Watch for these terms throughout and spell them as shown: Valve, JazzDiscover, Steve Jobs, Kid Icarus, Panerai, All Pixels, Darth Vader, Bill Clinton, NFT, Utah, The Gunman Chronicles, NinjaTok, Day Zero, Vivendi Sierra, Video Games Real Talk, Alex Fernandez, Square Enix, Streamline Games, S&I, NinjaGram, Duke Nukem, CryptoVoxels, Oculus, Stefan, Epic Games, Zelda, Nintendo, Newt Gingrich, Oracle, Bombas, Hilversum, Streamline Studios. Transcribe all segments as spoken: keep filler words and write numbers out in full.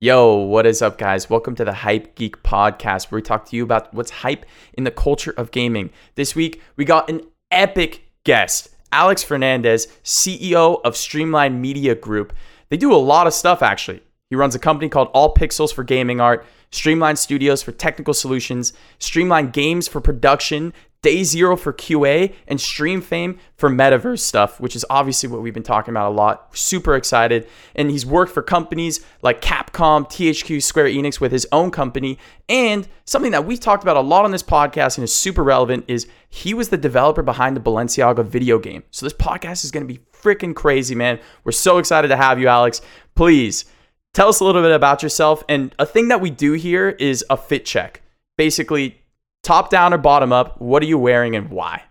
Yo, what is up, guys? Welcome to the Hype Geek Podcast, where we talk to you about what's hype in the culture of gaming. This week, we got an epic guest, Alex Fernandez, C E O of Streamline Media Group. They do a lot of stuff, actually. He runs a company called All Pixels for gaming art, Streamline Studios for technical solutions, Streamline Games for production, Day Zero for Q A, and Streamframe for metaverse stuff, which is obviously what we've been talking about a lot. Super excited. And he's worked for companies like Capcom, T H Q, Square Enix with his own company. And something that we've talked about a lot on this podcast and is super relevant is he was the developer behind the Balenciaga video game. So this podcast is going to be freaking crazy, man. We're so excited to have you, Alex. Please tell us a little bit about yourself. And a thing that we do here is a fit check. Basically, top down or bottom up, what are you wearing and why?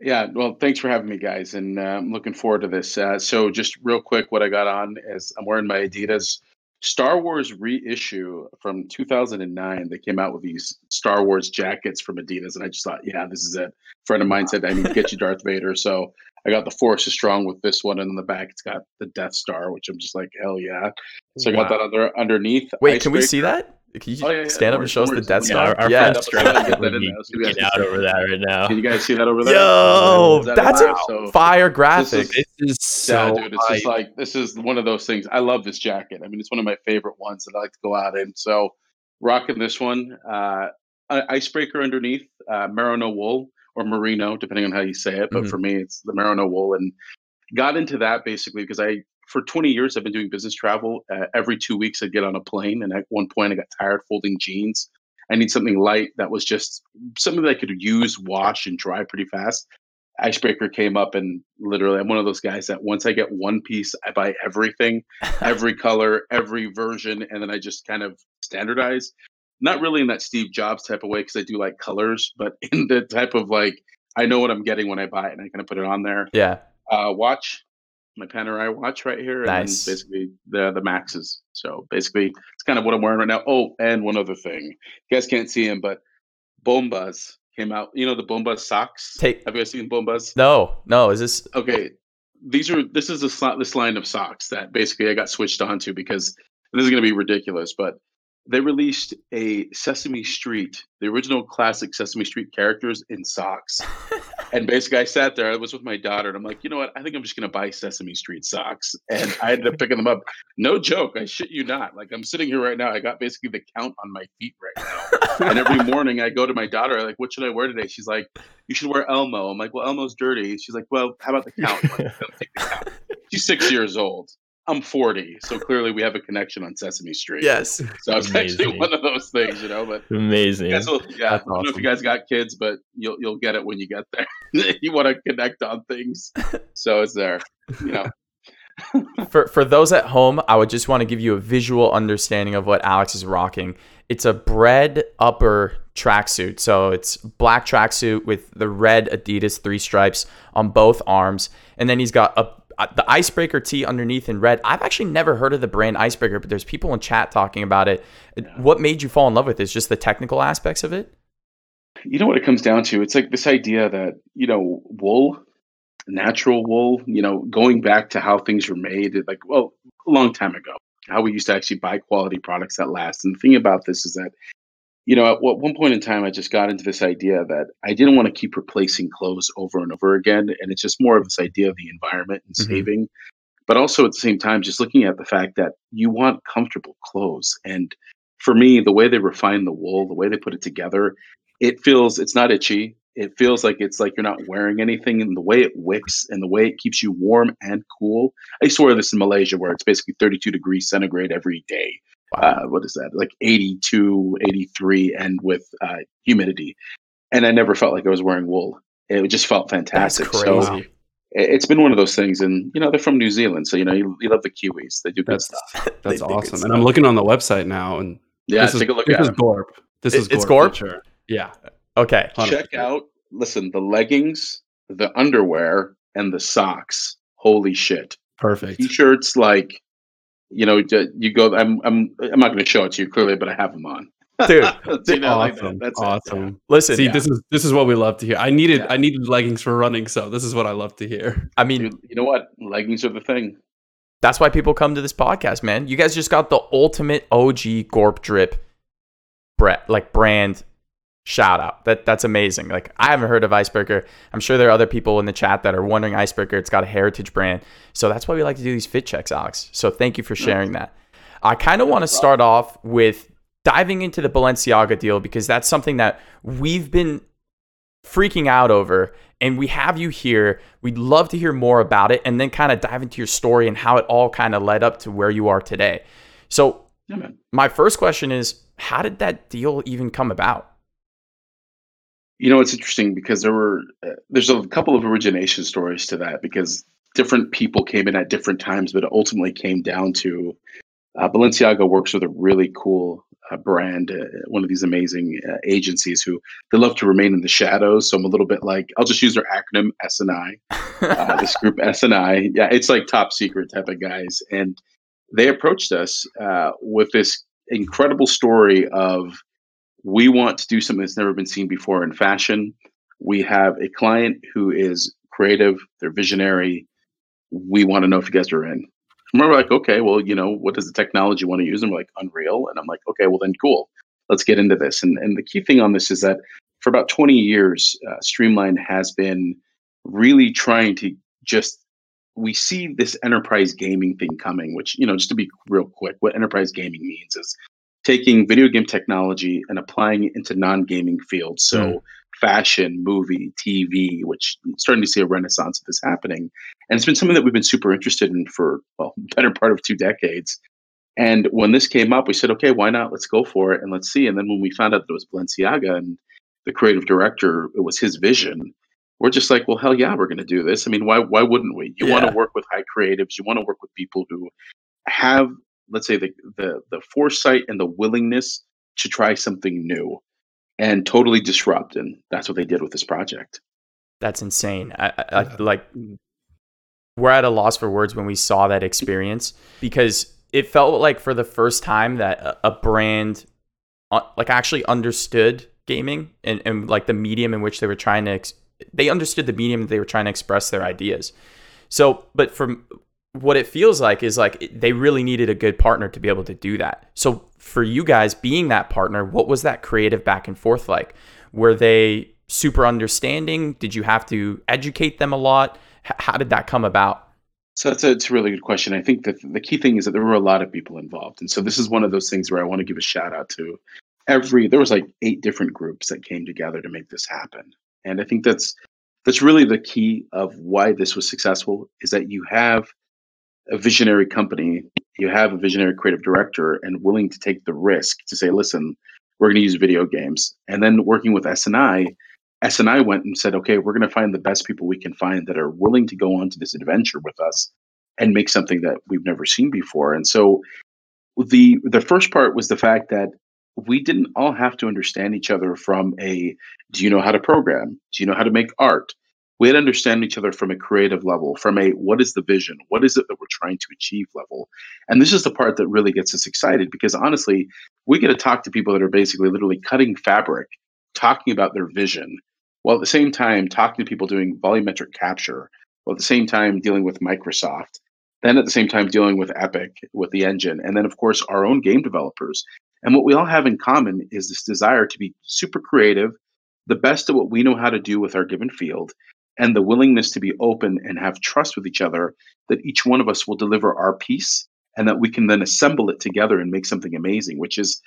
Yeah, well, thanks for having me, guys, and uh, I'm looking forward to this. Uh, so just real quick, what I got on is I'm wearing my Adidas Star Wars reissue from two thousand nine. They came out with these Star Wars jackets from Adidas, and I just thought, yeah, this is it. A friend of mine said, I need to get you Darth Vader. So I got the Force is Strong with this one, and on the back, it's got the Death Star, which I'm just like, hell yeah. So wow. I got that other underneath. Wait, Icebreaker. Can we see that? Can you oh, yeah, stand yeah. up and show us the Death Star? Our friends get out over that right now. Can you guys see that over there? Yo, that that's a so, fire graphic. This is, this is so yeah, dude, it's just like, this is one of those things. I love this jacket. I mean, it's one of my favorite ones that I like to go out in. So rocking this one. Uh, Icebreaker underneath, uh, merino wool or merino, depending on how you say it. But mm-hmm. for me, it's the merino wool. And got into that basically because I, For twenty years, I've been doing business travel. Uh, every two weeks, I'd get on a plane. And at one point, I got tired folding jeans. I need something light that was just something that I could use, wash, and dry pretty fast. Icebreaker came up, and literally, I'm one of those guys that once I get one piece, I buy everything, every color, every version, and then I just kind of standardize. Not really in that Steve Jobs type of way, because I do like colors, but in the type of like, I know what I'm getting when I buy it, and I kind of put it on there. Yeah. Uh, watch. My Panerai watch right here, and nice. Basically the the Maxes. So basically, it's kind of what I'm wearing right now. Oh, and one other thing, you guys can't see him, but Bombas came out. You know the Bombas socks. Take, Have you guys seen Bombas? No, no. Is this okay? These are this is a, this line of socks that basically I got switched onto because this is going to be ridiculous. But they released a Sesame Street, the original classic Sesame Street characters in socks. And basically, I sat there. I was with my daughter, and I'm like, you know what? I think I'm just going to buy Sesame Street socks. And I ended up picking them up. No joke. I shit you not. Like, I'm sitting here right now. I got basically the count on my feet right now. And every morning, I go to my daughter. I'm like, what should I wear today? She's like, you should wear Elmo. I'm like, well, Elmo's dirty. She's like, well, how about the count? Like, don't take the count. She's six years old. I'm forty, so clearly we have a connection on Sesame Street. Yes. So it's actually one of those things, you know. But amazing. Yeah, so, yeah, That's I don't awesome. know if you guys got kids, but you'll you'll get it when you get there. You want to connect on things, so it's there. You know. for for those at home, I would just want to give you a visual understanding of what Alex is rocking. It's a bread upper tracksuit, so it's black tracksuit with the red Adidas three stripes on both arms, and then he's got a. The Icebreaker tee underneath in red. I've actually never heard of the brand Icebreaker, but there's people in chat talking about it. Yeah. What made you fall in love with it? Is just the technical aspects of it? You know what it comes down to? It's like this idea that, you know, wool, natural wool, you know, going back to how things were made, like, well, a long time ago, how we used to actually buy quality products that last. And the thing about this is that, you know, at one point in time, I just got into this idea that I didn't want to keep replacing clothes over and over again. And it's just more of this idea of the environment and saving. Mm-hmm. But also at the same time, just looking at the fact that you want comfortable clothes. And for me, the way they refine the wool, the way they put it together, it feels it's not itchy. It feels like it's like you're not wearing anything. And the way it wicks and the way it keeps you warm and cool. I used to wear this in Malaysia where it's basically thirty-two degrees centigrade every day. Uh, what is that? Like eighty-two, eighty-three, and with uh, humidity. And I never felt like I was wearing wool. It just felt fantastic. That's crazy. So it's been one of those things. And, you know, they're from New Zealand. So, you know, you, you love the Kiwis. They do good that's, stuff. That's awesome. And I'm looking on the website now. And yeah, this take is, a look this at it. This is Gorp. This it, is Gorp. It's Gorp? Sure. Yeah. Okay. one hundred percent. Check out, listen, the leggings, the underwear, and the socks. Holy shit. Perfect. T-shirts like. You know, you go. I'm. I'm. I'm not going to show it to you clearly, but I have them on, dude. You know, awesome. Like that. That's awesome. It. Listen, see, yeah. this is this is what we love to hear. I needed. Yeah. I needed leggings for running, so this is what I love to hear. I mean, dude, you know what? Leggings are the thing. That's why people come to this podcast, man. You guys just got the ultimate O G Gorp Drip Brett, like brand shout out. That that's amazing. Like, I haven't heard of Icebreaker. I'm sure there are other people in the chat that are wondering Icebreaker. It's got a heritage brand. So that's why we like to do these fit checks, Alex. So thank you for sharing that. I kind of want to start off with diving into the Balenciaga deal, because that's something that we've been freaking out over, and we have you here. We'd love to hear more about it, and then kind of dive into your story and how it all kind of led up to where you are today. So yeah, my first question is, how did that deal even come about? You know, it's interesting because there were uh, there's a couple of origination stories to that, because different people came in at different times, but it ultimately came down to Uh, Balenciaga works with a really cool uh, brand, uh, one of these amazing uh, agencies who they love to remain in the shadows. So I'm a little bit like, I'll just use their acronym, S and I. Uh, this group, S and I. Yeah, it's like top secret type of guys. And they approached us uh, with this incredible story of, we want to do something that's never been seen before in fashion. We have a client who is creative. They're visionary. We want to know if you guys are in. And we're like, okay, well, you know, what does the technology want to use? And we're like, Unreal. And I'm like, okay, well then cool. Let's get into this. And and the key thing on this is that for about twenty years, uh, Streamline has been really trying to just, we see this enterprise gaming thing coming, which, you know, just to be real quick, what enterprise gaming means is taking video game technology and applying it into non-gaming fields. So mm. fashion, movie, T V, which I'm starting to see a renaissance of this happening. And it's been something that we've been super interested in for, well, the better part of two decades. And when this came up, we said, okay, why not? Let's go for it and let's see. And then when we found out that it was Balenciaga and the creative director, it was his vision, we're just like, well, hell yeah, we're going to do this. I mean, why why wouldn't we? You yeah. want to work with high creatives. You want to work with people who have, let's say, the, the the foresight and the willingness to try something new and totally disrupt. And that's what they did with this project. That's insane. I, I, I like, we're at a loss for words when we saw that experience, because it felt like for the first time that a, a brand uh, like actually understood gaming and, and like the medium in which they were trying to, ex- they understood the medium that they were trying to express their ideas. So, but from what it feels like is like they really needed a good partner to be able to do that. So for you guys being that partner, what was that creative back and forth like? Were they super understanding? Did you have to educate them a lot? H- how did that come about? So that's a, it's a really good question. I think that the key thing is that there were a lot of people involved. And so this is one of those things where I want to give a shout out to every, there was like eight different groups that came together to make this happen. And I think that's, that's really the key of why this was successful, is that you have a visionary company, you have a visionary creative director, and willing to take the risk to say, listen, we're going to use video games. And then working with S and I, S and I went and said, okay, we're going to find the best people we can find that are willing to go on to this adventure with us and make something that we've never seen before. And so the the first part was the fact that we didn't all have to understand each other from a, do you know how to program? Do you know how to make art? We had to understand each other from a creative level, from a what is the vision, what is it that we're trying to achieve level. And this is the part that really gets us excited, because honestly, we get to talk to people that are basically literally cutting fabric, talking about their vision, while at the same time talking to people doing volumetric capture, while at the same time dealing with Microsoft, then at the same time dealing with Epic, with the engine, and then of course our own game developers. And what we all have in common is this desire to be super creative, the best at what we know how to do with our given field, and the willingness to be open and have trust with each other that each one of us will deliver our piece and that we can then assemble it together and make something amazing, which is,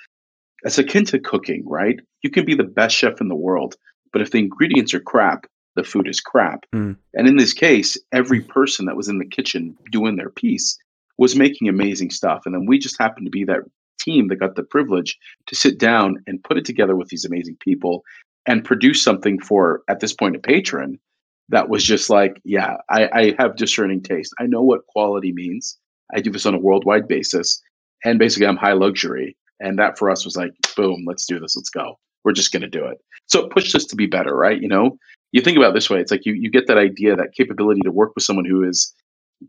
it's akin to cooking, right? You can be the best chef in the world, but if the ingredients are crap, the food is crap. Mm. And in this case, every person that was in the kitchen doing their piece was making amazing stuff. And then we just happened to be that team that got the privilege to sit down and put it together with these amazing people and produce something for, at this point, a patron. That was just like, yeah, I, I have discerning taste. I know what quality means. I do this on a worldwide basis. And basically, I'm high luxury. And that for us was like, boom, let's do this. Let's go. We're just going to do it. So it pushed us to be better, right? You know, you think about it this way. It's like you, you get that idea, that capability to work with someone who is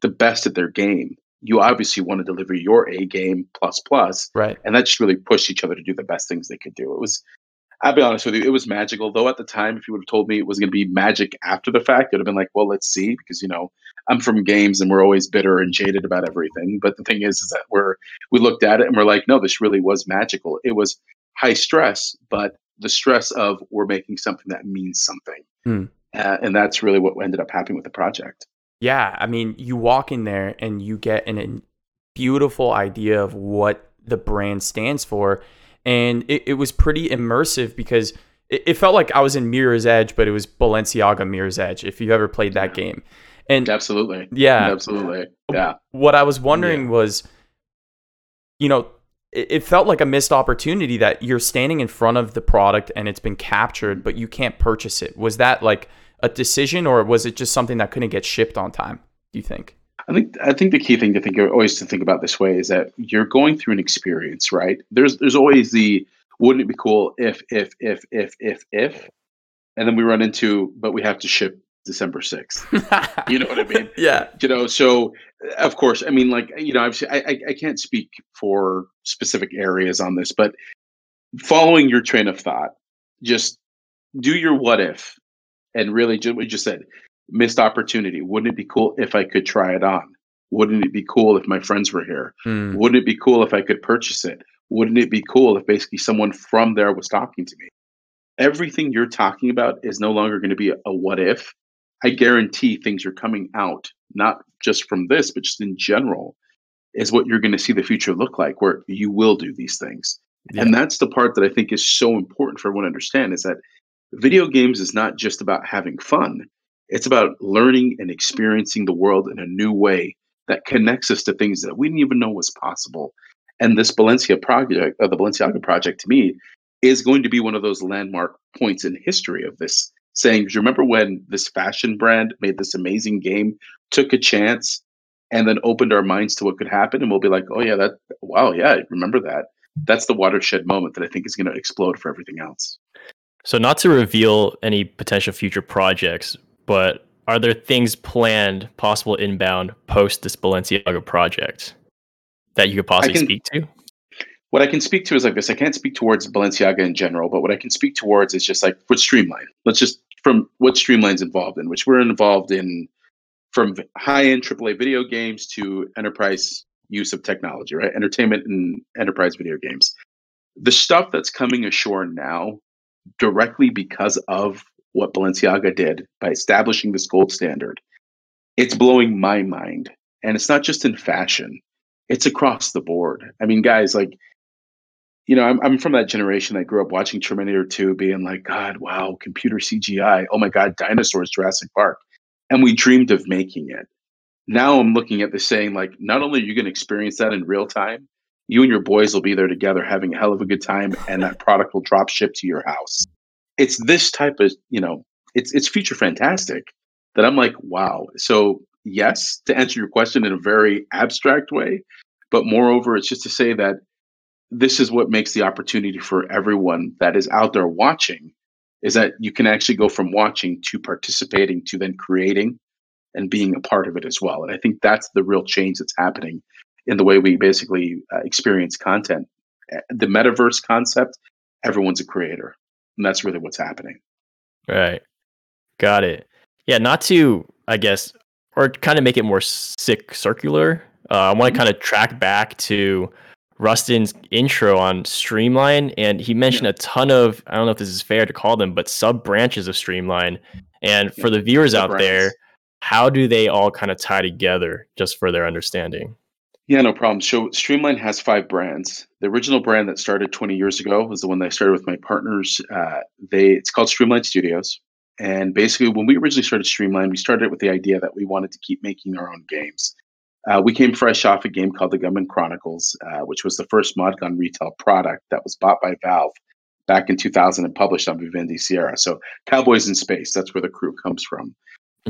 the best at their game. You obviously want to deliver your A game plus plus. Right. And that just really pushed each other to do the best things they could do. It was I'll be honest with you, it was magical. Though at the time, if you would have told me it was going to be magic after the fact, it would have been like, well, let's see, because, you know, I'm from games and we're always bitter and jaded about everything. But the thing is, is that we're, we looked at it and we're like, no, this really was magical. It was high stress, but the stress of we're making something that means something. Hmm. Uh, and that's really what ended up happening with the project. Yeah. I mean, you walk in there and you get an, a beautiful idea of what the brand stands for. And it, it was pretty immersive because it, it felt like I was in Mirror's Edge, but it was Balenciaga Mirror's Edge, if you ever played that yeah. game. And absolutely. Yeah. Absolutely. Yeah. What I was wondering yeah. was, you know, it, it felt like a missed opportunity that you're standing in front of the product and it's been captured, but you can't purchase it. Was that like a decision, or was it just something that couldn't get shipped on time, do you think? I think I think the key thing to think always to think about this way is that you're going through an experience, right? There's there's always the wouldn't it be cool if if if if if if, and then we run into but we have to ship December sixth. You know what I mean? Yeah. You know, so of course, I mean, like, you know, I've, I I can't speak for specific areas on this, but following your train of thought, just do your what if, and really just what you just said. Missed opportunity. Wouldn't it be cool if I could try it on? Wouldn't it be cool if my friends were here? Mm. Wouldn't it be cool if I could purchase it? Wouldn't it be cool if basically someone from there was talking to me? Everything you're talking about is no longer going to be a, a what if. I guarantee things are coming out, not just from this, but just in general, is what you're going to see the future look like, where you will do these things. Yeah. And that's the part that I think is so important for everyone to understand, is that video games is not just about having fun. It's about learning and experiencing the world in a new way that connects us to things that we didn't even know was possible. And this Balenciaga project, or the Balenciaga project, to me, is going to be one of those landmark points in history of this. Saying, do you remember when this fashion brand made this amazing game, took a chance, and then opened our minds to what could happen? And we'll be like, oh yeah, that wow, yeah, I remember that. That's the watershed moment that I think is going to explode for everything else. So, not to reveal any potential future projects, but are there things planned, possible inbound, post this Balenciaga project that you could possibly can, speak to? What I can speak to is like this. I can't speak towards Balenciaga in general, but what I can speak towards is just like with Streamline. Let's just, from what Streamline's involved in, which we're involved in from high-end triple A video games to enterprise use of technology, right? Entertainment and enterprise video games. The stuff that's coming ashore now directly because of what Balenciaga did by establishing this gold standard, it's blowing my mind. And it's not just in fashion, it's across the board. I mean, guys, like, you know, I'm, I'm from that generation that grew up watching Terminator two being like, God, wow, computer C G I. Oh my God, dinosaurs, Jurassic Park. And we dreamed of making it. Now I'm looking at this saying, like, not only are you going to experience that in real time, you and your boys will be there together having a hell of a good time, and that product will drop ship to your house. It's this type of, you know, it's it's future fantastic that I'm like, wow. So yes, to answer your question in a very abstract way, but moreover, it's just to say that this is what makes the opportunity for everyone that is out there watching, is that you can actually go from watching to participating to then creating and being a part of it as well. And I think that's the real change that's happening in the way we basically uh, experience content. The metaverse concept, everyone's a creator. And that's really what's happening. Right. Got it. Yeah, not to, I guess, or kind of make it more sick circular. Uh, I want to kind of track back to Rustin's intro on Streamline. And he mentioned yeah. a ton of, I don't know if this is fair to call them, but sub-branches of Streamline. And yeah. for the viewers out there, how do they all kind of tie together just for their understanding? Yeah, no problem. So Streamline has five brands. The original brand that started twenty years ago was the one that I started with my partners. Uh, they it's called Streamline Studios. And basically, when we originally started Streamline, we started with the idea that we wanted to keep making our own games. Uh, we came fresh off a game called The Gunman Chronicles, uh, which was the first mod gun retail product that was bought by Valve back in two thousand and published on Vivendi Sierra. So Cowboys in Space, that's where the crew comes from.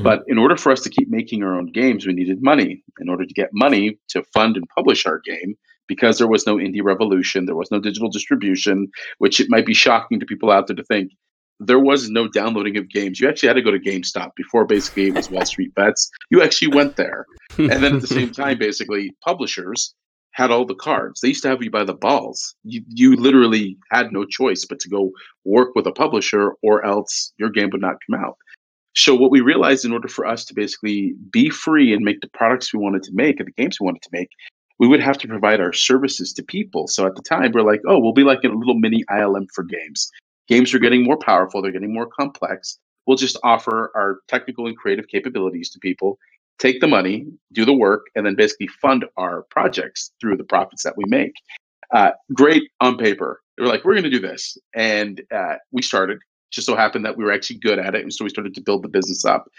But in order for us to keep making our own games, we needed money. In order to get money to fund and publish our game, because there was no indie revolution, there was no digital distribution, which it might be shocking to people out there to think, there was no downloading of games. You actually had to go to GameStop before basically it was Wall Street Bets. You actually went there. And then at the same time, basically, publishers had all the cards. They used to have you by the balls. You, you literally had no choice but to go work with a publisher, or else your game would not come out. So what we realized, in order for us to basically be free and make the products we wanted to make and the games we wanted to make, we would have to provide our services to people. So at the time, we're like, oh, we'll be like a little mini I L M for games. Games are getting more powerful. They're getting more complex. We'll just offer our technical and creative capabilities to people, take the money, do the work, and then basically fund our projects through the profits that we make. Uh, great on paper. They were like, we're going to do this. And uh, we started. It just so happened that we were actually good at it. And so we started to build the business up.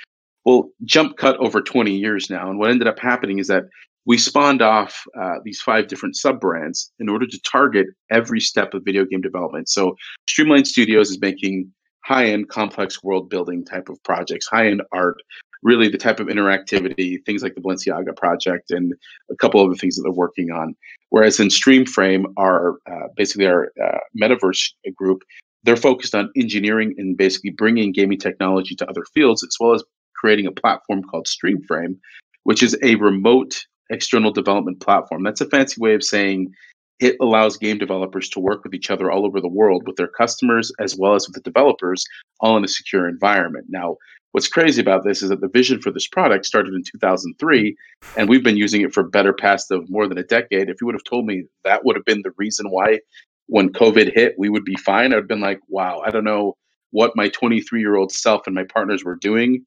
Well, jump cut over twenty years now. And what ended up happening is that we spawned off uh, these five different sub-brands in order to target every step of video game development. So Streamline Studios is making high-end, complex world-building type of projects, high-end art, really the type of interactivity, things like the Balenciaga project and a couple other things that they're working on. Whereas in Streamframe, our uh, basically our uh, metaverse group, they're focused on engineering and basically bringing gaming technology to other fields, as well as creating a platform called Streamframe, which is a remote external development platform. That's a fancy way of saying it allows game developers to work with each other all over the world, with their customers as well as with the developers, all in a secure environment. Now, what's crazy about this is that the vision for this product started in two thousand three, and we've been using it for better past of more than a decade. If you would have told me that would have been the reason why when COVID hit, we would be fine, I'd have been like, wow, I don't know what my twenty-three-year-old self and my partners were doing.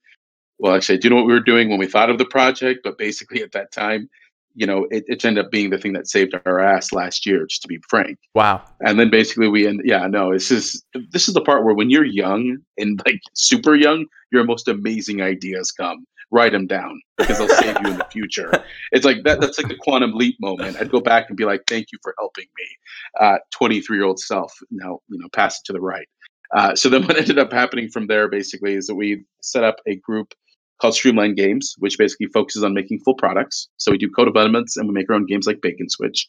Well, actually, I do know what we were doing when we thought of the project, but basically at that time, you know, it, it ended up being the thing that saved our ass last year, just to be frank. Wow. And then basically we end, yeah, no, this is, this is the part where when you're young and like super young, your most amazing ideas come. Write them down because they'll save you in the future. It's like that. That's like the quantum leap moment. I'd go back and be like, thank you for helping me. twenty-three-year-old self, now, you know, pass it to the right. Uh, so then what ended up happening from there basically is that we set up a group called Streamline Games, which basically focuses on making full products. So we do co-developments and we make our own games like Bacon Switch.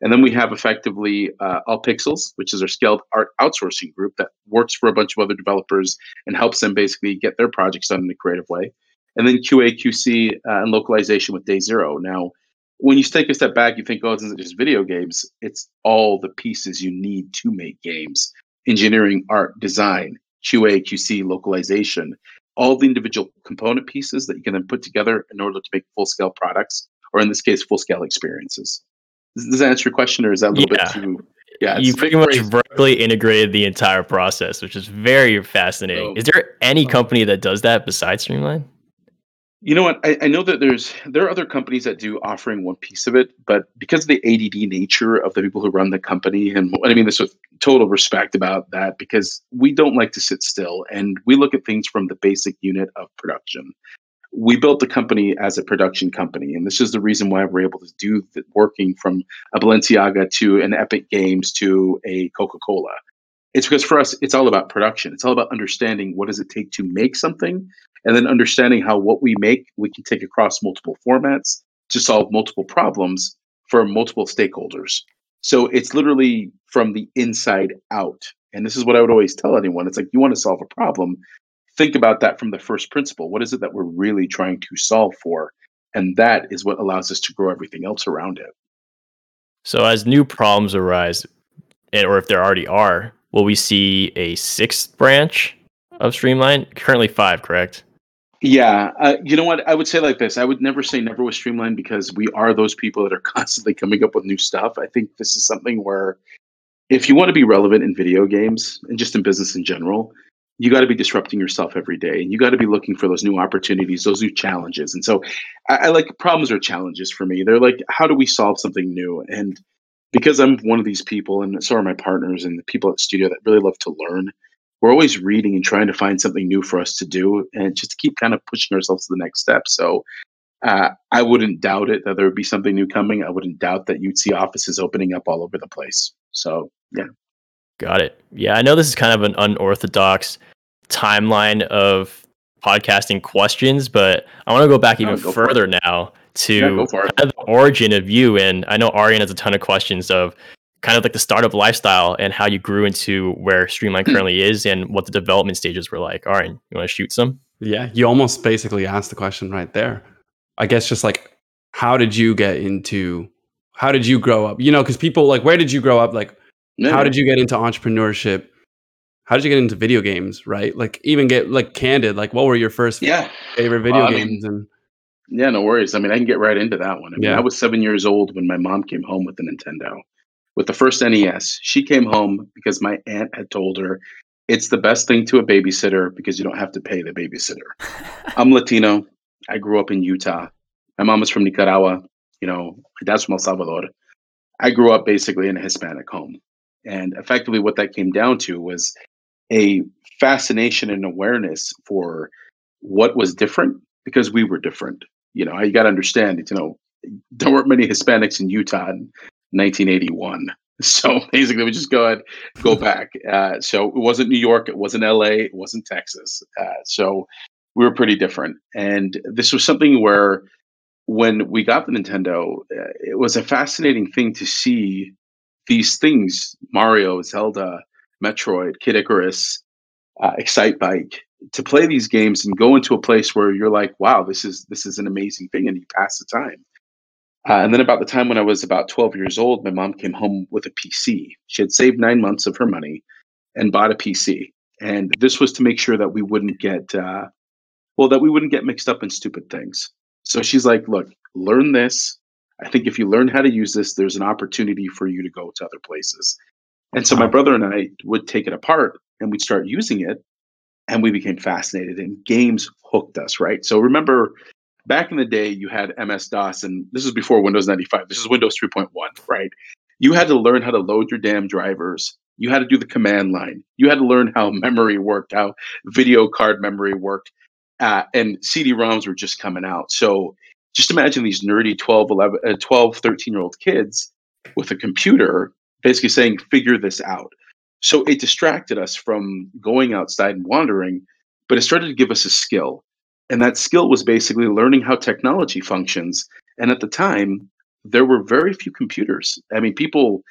And then we have effectively uh, All Pixels, which is our scaled art outsourcing group that works for a bunch of other developers and helps them basically get their projects done in a creative way. And then Q A, Q C, uh, and localization with Day Zero. Now, when you take a step back, you think, oh, isn't it just video games? It's all the pieces you need to make games. Engineering, art, design, Q A, Q C, localization. All the individual component pieces that you can then put together in order to make full-scale products, or in this case, full-scale experiences. Does, does that answer your question, or is that a little yeah. bit too... Yeah, you pretty crazy. much vertically integrated the entire process, which is very fascinating. So, is there any company that does that besides Streamline? You know what? I, I know that there's there are other companies that do offering one piece of it, but because of the A D D nature of the people who run the company, and I mean this with total respect about that, because we don't like to sit still and we look at things from the basic unit of production. We built the company as a production company, and this is the reason why we're able to do the, working from a Balenciaga to an Epic Games to a Coca-Cola. It's because for us, it's all about production. It's all about understanding what does it take to make something, and then understanding how what we make, we can take across multiple formats to solve multiple problems for multiple stakeholders. So it's literally from the inside out. And this is what I would always tell anyone. It's like, you want to solve a problem, think about that from the first principle. What is it that we're really trying to solve for? And that is what allows us to grow everything else around it. So as new problems arise, or if there already are, will we see a sixth branch of Streamline? Currently five, correct? Yeah. Uh, you know what? I would say like this. I would never say never with Streamline, because we are those people that are constantly coming up with new stuff. I think this is something where if you want to be relevant in video games and just in business in general, you got to be disrupting yourself every day. And you got to be looking for those new opportunities, those new challenges. And so I, I like problems are challenges for me. They're like, how do we solve something new? And because I'm one of these people, and so are my partners and the people at the studio that really love to learn, we're always reading and trying to find something new for us to do and just to keep kind of pushing ourselves to the next step. So uh, I wouldn't doubt it that there would be something new coming. I wouldn't doubt that you'd see offices opening up all over the place. So, yeah. Got it. Yeah, I know this is kind of an unorthodox timeline of podcasting questions, but I want to go back even no, go further now to yeah, kind of the origin of you. And I know Arian has a ton of questions of kind of like the startup lifestyle and how you grew into where Streamline currently is and what the development stages were like. All right, you want to shoot some? Yeah, you almost basically asked the question right there. I guess just like, how did you get into how did you grow up? You know, because people like, where did you grow up? Like, yeah. How did you get into entrepreneurship? How did you get into video games? Right? Like, even get like candid. Like, what were your first yeah. favorite video well, games? I mean, and yeah, no worries. I mean, I can get right into that one. I mean, yeah. I was seven years old when my mom came home with a Nintendo, with the first N E S. She came home because my aunt had told her it's the best thing to a babysitter because you don't have to pay the babysitter. I'm Latino. I grew up in Utah. My mom was from Nicaragua. You know, my dad's from El Salvador. I grew up basically in a Hispanic home. And effectively what that came down to was a fascination and awareness for what was different because we were different. You know, you got to understand it, you know, there weren't many Hispanics in Utah in nineteen eighty-one. So basically we just go ahead, go back. Uh, so it wasn't New York. It wasn't L A. It wasn't Texas. Uh, so we were pretty different. And this was something where when we got the Nintendo, uh, it was a fascinating thing to see these things, Mario, Zelda, Metroid, Kid Icarus, uh, Excitebike, to play these games and go into a place where you're like, wow, this is this is an amazing thing, and you pass the time. Uh, and then about the time when I was about twelve years old, my mom came home with a P C. She had saved nine months of her money and bought a P C. And this was to make sure that we wouldn't get, uh, well, that we wouldn't get mixed up in stupid things. So she's like, look, learn this. I think if you learn how to use this, there's an opportunity for you to go to other places. And so my brother and I would take it apart and we'd start using it. And we became fascinated, and games hooked us, right? So remember, back in the day, you had M S DOS, and this is before Windows ninety-five. This is Windows three point one, right? You had to learn how to load your damn drivers. You had to do the command line. You had to learn how memory worked, how video card memory worked. Uh, and C D ROMs were just coming out. So just imagine these nerdy twelve, eleven, uh, twelve, thirteen-year-old kids with a computer basically saying, figure this out. So it distracted us from going outside and wandering, but it started to give us a skill. And that skill was basically learning how technology functions. And at the time, there were very few computers. I mean, people,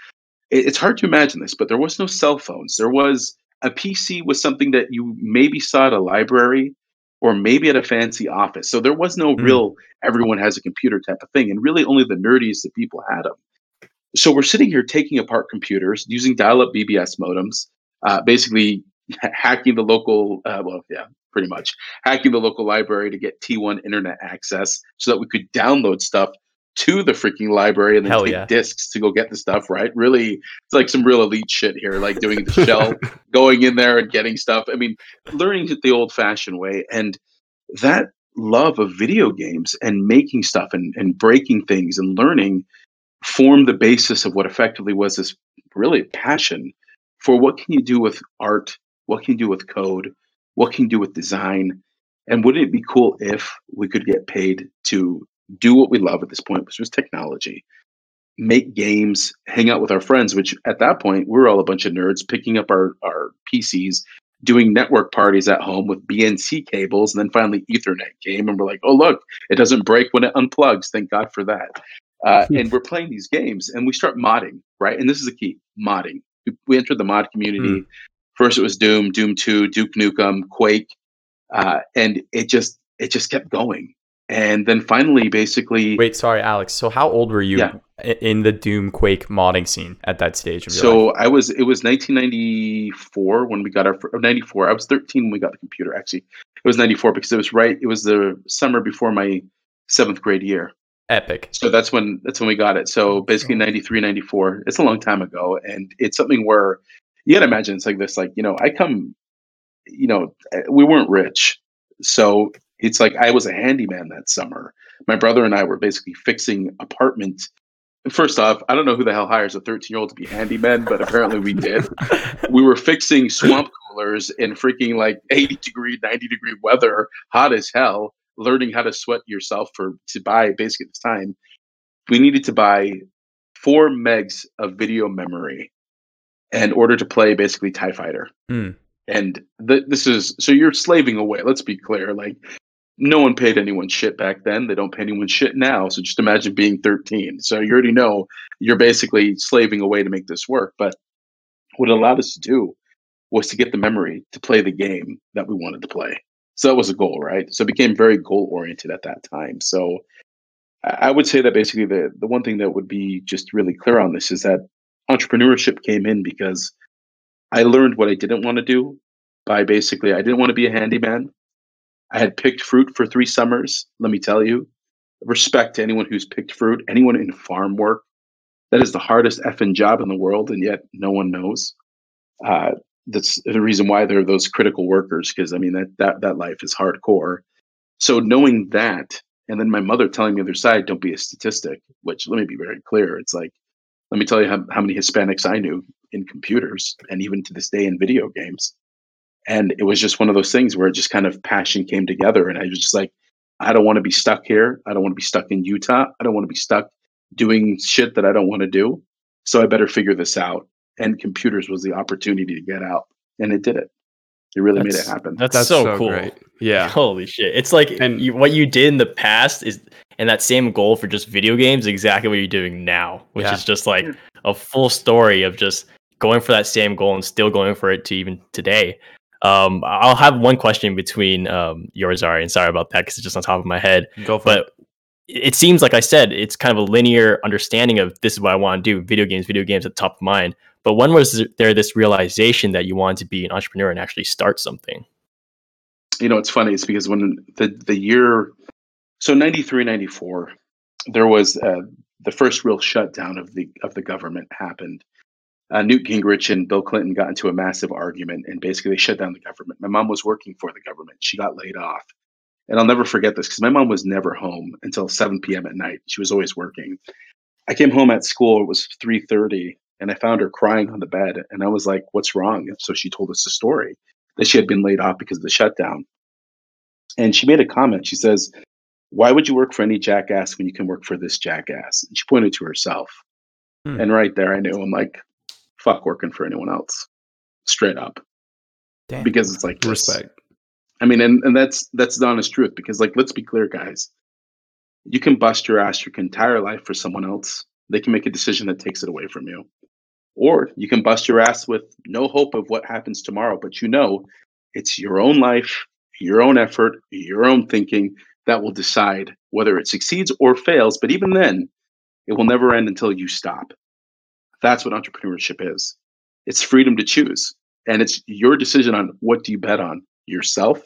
it's hard to imagine this, but there was no cell phones. There was a P C was something that you maybe saw at a library or maybe at a fancy office. So there was no mm-hmm. real, everyone has a computer type of thing. And really only the nerdiest of people had them. So we're sitting here taking apart computers, using dial-up B B S modems, uh, basically hacking the local, uh, well, yeah, pretty much, hacking the local library to get T one internet access so that we could download stuff to the freaking library and then Hell take yeah. discs to go get the stuff, right? Really, it's like some real elite shit here, like doing it to shell, going in there and getting stuff. I mean, learning it the old-fashioned way. And that love of video games and making stuff and, and breaking things and learning formed the basis of what effectively was this really passion for what can you do with art, what can you do with code, what can you do with design, and wouldn't it be cool if we could get paid to do what we love at this point, which was technology, make games, hang out with our friends, which at that point, we were all a bunch of nerds picking up our, our P Cs, doing network parties at home with B N C cables, and then finally Ethernet came, and we're like, oh, look, it doesn't break when it unplugs. Thank God for that. Uh, and we're playing these games and we start modding, right? And this is the key, modding. We, we entered the mod community. Mm. First it was Doom, Doom two, Duke Nukem, Quake. Uh, and it just it just kept going. And then finally, basically... Wait, sorry, Alex. So how old were you yeah. in the Doom, Quake modding scene at that stage of your so life? I was, it was nineteen ninety-four when we got our... ninety-four. I was thirteen when we got the computer, actually. It was ninety-four because it was right... It was the summer before my seventh grade year. Epic. So that's when that's when we got it. So basically ninety-three, ninety-four, it's a long time ago. And it's something where you gotta imagine it's like this, like, you know, I come, you know, we weren't rich. So it's like I was a handyman that summer. My brother and I were basically fixing apartment. First off, I don't know who the hell hires a thirteen-year-old to be handyman, but apparently we did. We were fixing swamp coolers in freaking like eighty degree, ninety degree weather, hot as hell. Learning how to sweat yourself for to buy basically at this time, we needed to buy four megs of video memory in order to play basically TIE Fighter. Mm. And th- this is so you're slaving away. Let's be clear, like no one paid anyone shit back then. They don't pay anyone shit now. So just imagine being thirteen. So you already know you're basically slaving away to make this work. But what it allowed us to do was to get the memory to play the game that we wanted to play. So that was a goal, right? So it became very goal-oriented at that time. So I would say that basically the, the one thing that would be just really clear on this is that entrepreneurship came in because I learned what I didn't want to do by basically, I didn't want to be a handyman. I had picked fruit for three summers. Let me tell you, respect to anyone who's picked fruit, anyone in farm work. That is the hardest effing job in the world, and yet no one knows. Uh, that's the reason why there are those critical workers, because, I mean, that, that that life is hardcore. So knowing that, and then my mother telling the other side, don't be a statistic, which, let me be very clear, it's like, let me tell you how, how many Hispanics I knew in computers, and even to this day in video games. And it was just one of those things where it just kind of passion came together, and I was just like, I don't want to be stuck here. I don't want to be stuck in Utah. I don't want to be stuck doing shit that I don't want to do. So I better figure this out. And computers was the opportunity to get out, and it did it. It really that's, made it happen. That's, that's so, so cool. Great. Yeah. Holy shit. It's like, and you, what you did in the past is, and that same goal for just video games, exactly what you're doing now, which yeah. is just like a full story of just going for that same goal and still going for it to even today. Um, I'll have one question between um, yours, Ari, and sorry about that because it's just on top of my head. Go for but it. It seems like I said, it's kind of a linear understanding of this is what I want to do. Video games, video games at the top of mind. But when was there this realization that you wanted to be an entrepreneur and actually start something? You know, it's funny. It's because when the, the year, so ninety-three, ninety-four, there was uh, the first real shutdown of the of the government happened. Uh, Newt Gingrich and Bill Clinton got into a massive argument, and basically they shut down the government. My mom was working for the government. She got laid off. And I'll never forget this because my mom was never home until seven p.m. at night. She was always working. I came home at school. It was three thirty, and I found her crying on the bed. And I was like, what's wrong? And so she told us the story that she had been laid off because of the shutdown. And she made a comment. She says, why would you work for any jackass when you can work for this jackass? And she pointed to herself. Hmm. And right there, I knew. I'm like, fuck working for anyone else. Straight up. Damn. Because it's like respect. This. I mean, and, and that's that's the honest truth, because, like, let's be clear, guys. You can bust your ass your entire life for someone else. They can make a decision that takes it away from you. Or you can bust your ass with no hope of what happens tomorrow, but you know it's your own life, your own effort, your own thinking that will decide whether it succeeds or fails. But even then, it will never end until you stop. That's what entrepreneurship is. It's freedom to choose. And it's your decision on what do you bet on, yourself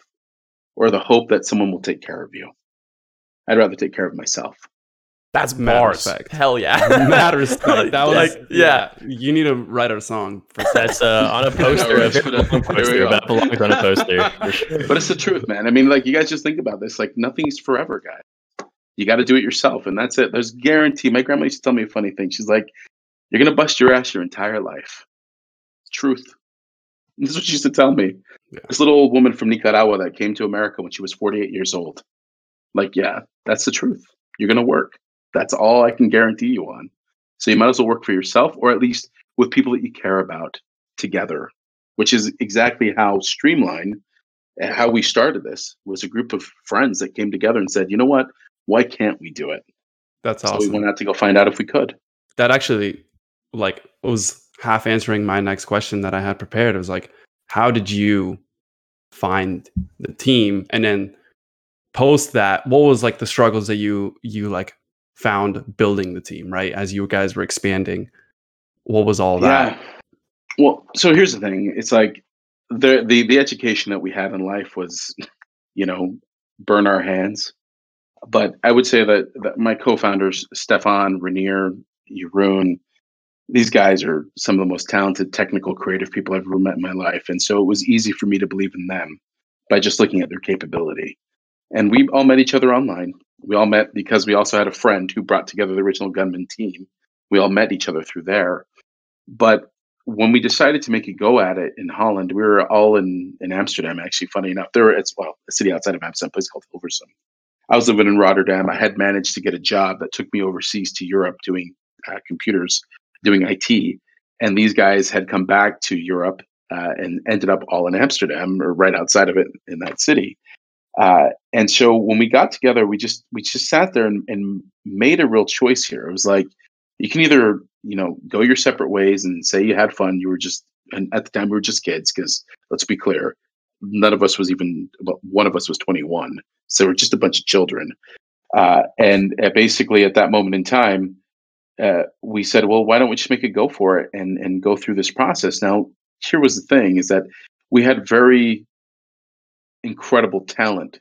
or the hope that someone will take care of you. I'd rather take care of myself. That's bars. Hell yeah. Mad respect. That was like, yeah. yeah. You need to write a song. For That's uh, on a poster. That belongs on a poster. Sure. But it's the truth, man. I mean, like, you guys just think about this. Like, nothing's forever, guys. You got to do it yourself. And that's it. There's guarantee. My grandma used to tell me a funny thing. She's like, you're going to bust your ass your entire life. Truth. This is what she used to tell me. Yeah. This little old woman from Nicaragua that came to America when she was forty-eight years old. Like, yeah, that's the truth. You're going to work. That's all I can guarantee you on. So you might as well work for yourself, or at least with people that you care about together, which is exactly how Streamline, how we started this, was a group of friends that came together and said, you know what? Why can't we do it? That's awesome. So we went out to go find out if we could. That actually, like, was half answering my next question that I had prepared. It was like, how did you find the team? And then post that, what was like the struggles that you you like found building the team, right? As you guys were expanding, what was all that? Yeah. Well, so here's the thing. It's like the the the education that we had in life was, you know, burn our hands. But I would say that, that my co-founders, Stefan, Rainier, Jeroen, these guys are some of the most talented, technical, creative people I've ever met in my life. And so it was easy for me to believe in them by just looking at their capability. And we all met each other online. We all met because we also had a friend who brought together the original Gunman team. We all met each other through there. But when we decided to make a go at it in Holland, we were all in, in Amsterdam, actually, funny enough. There it's well, a city outside of Amsterdam, a place called Hilversum. I was living in Rotterdam. I had managed to get a job that took me overseas to Europe doing uh, computers. Doing I T, and these guys had come back to Europe uh, and ended up all in Amsterdam or right outside of it in that city. Uh, and so when we got together, we just we just sat there and, and made a real choice here. It was like, you can either, you know, go your separate ways and say you had fun. You were just, and at the time we were just kids, because let's be clear, none of us was even, well, one of us was twenty-one. So we're just a bunch of children. Uh, and uh, basically at that moment in time, uh, we said, well, why don't we just make a go for it and, and go through this process? Now, here was the thing is that we had very incredible talent.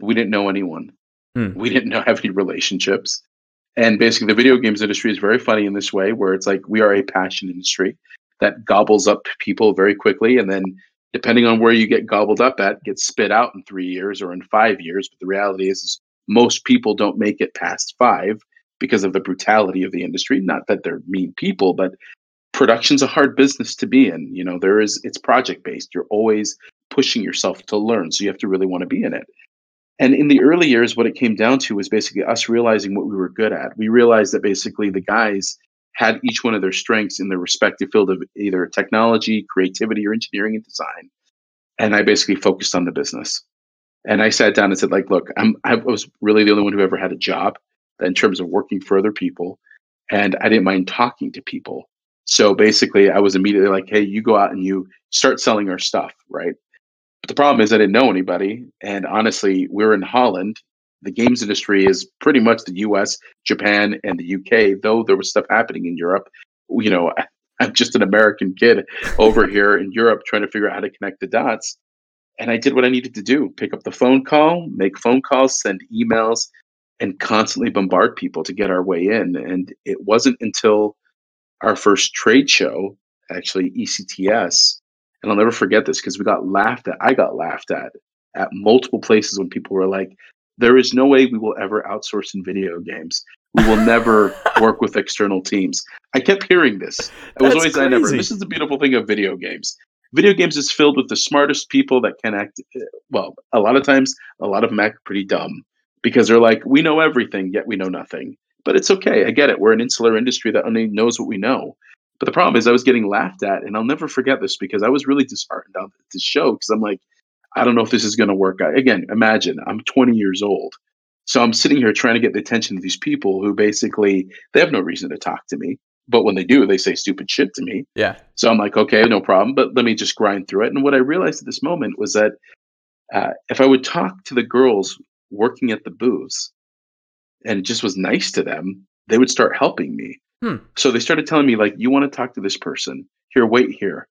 We didn't know anyone. Hmm. We didn't know, have any relationships. And basically the video games industry is very funny in this way where it's like, we are a passion industry that gobbles up people very quickly. And then depending on where you get gobbled up at, gets spit out in three years or in five years. But the reality is, is most people don't make it past five because of the brutality of the industry. Not that they're mean people, but production's a hard business to be in. You know, there is, it's project based. You're always pushing yourself to learn. So you have to really want to be in it. And in the early years, what it came down to was basically us realizing what we were good at. We realized that basically the guys had each one of their strengths in their respective field of either technology, creativity, or engineering and design. And I basically focused on the business. And I sat down and said, like, look, I'm, I was really the only one who ever had a job in terms of working for other people. And I didn't mind talking to people. So basically, I was immediately like, hey, you go out and you start selling our stuff, right? But the problem is I didn't know anybody. And honestly, we're in Holland. The games industry is pretty much the U S, Japan, and the U K, though there was stuff happening in Europe. You know, I'm just an American kid over here in Europe trying to figure out how to connect the dots. And I did what I needed to do, pick up the phone call, make phone calls, send emails, and constantly bombard people to get our way in. And it wasn't until our first trade show, actually E C T S, and I'll never forget this because we got laughed at. I got laughed at at multiple places when people were like, there is no way we will ever outsource in video games. We will never work with external teams. I kept hearing this. It was always, crazy. I never. This is the beautiful thing of video games. Video games is filled with the smartest people that can act. Well, a lot of times, a lot of them act pretty dumb because they're like, we know everything, yet we know nothing. But it's okay. I get it. We're an insular industry that only knows what we know. But the problem is I was getting laughed at, and I'll never forget this because I was really disheartened at the show because I'm like, I don't know if this is going to work out. Again, imagine I'm twenty years old. So I'm sitting here trying to get the attention of these people who basically, they have no reason to talk to me. But when they do, they say stupid shit to me. Yeah. So I'm like, okay, no problem. But let me just grind through it. And what I realized at this moment was that uh, if I would talk to the girls working at the booths and just was nice to them, they would start helping me. Hmm. So they started telling me, like, you want to talk to this person? Here, wait here.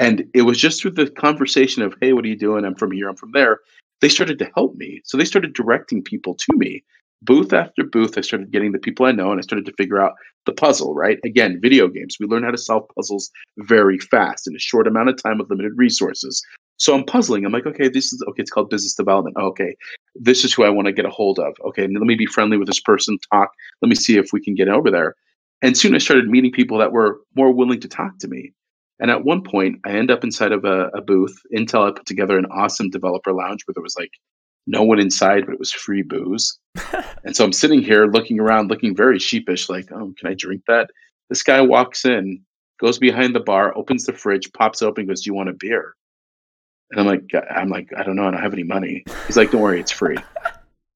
And it was just through the conversation of, hey, what are you doing? I'm from here. I'm from there. They started to help me. So they started directing people to me. Booth after booth, I started getting the people I know, and I started to figure out the puzzle, right? Again, video games. We learn how to solve puzzles very fast in a short amount of time with limited resources. So I'm puzzling. I'm like, okay, this is, okay, it's called business development. Okay, this is who I want to get a hold of. Okay, let me be friendly with this person, talk. Let me see if we can get over there. And soon I started meeting people that were more willing to talk to me. And at one point, I end up inside of a, a booth. Intel had put together an awesome developer lounge where there was like no one inside, but it was free booze. And so I'm sitting here looking around, looking very sheepish, like, oh, can I drink that? This guy walks in, goes behind the bar, opens the fridge, pops open, goes, do you want a beer? And I'm like, I'm like, I don't know. I don't have any money. He's like, don't worry, it's free.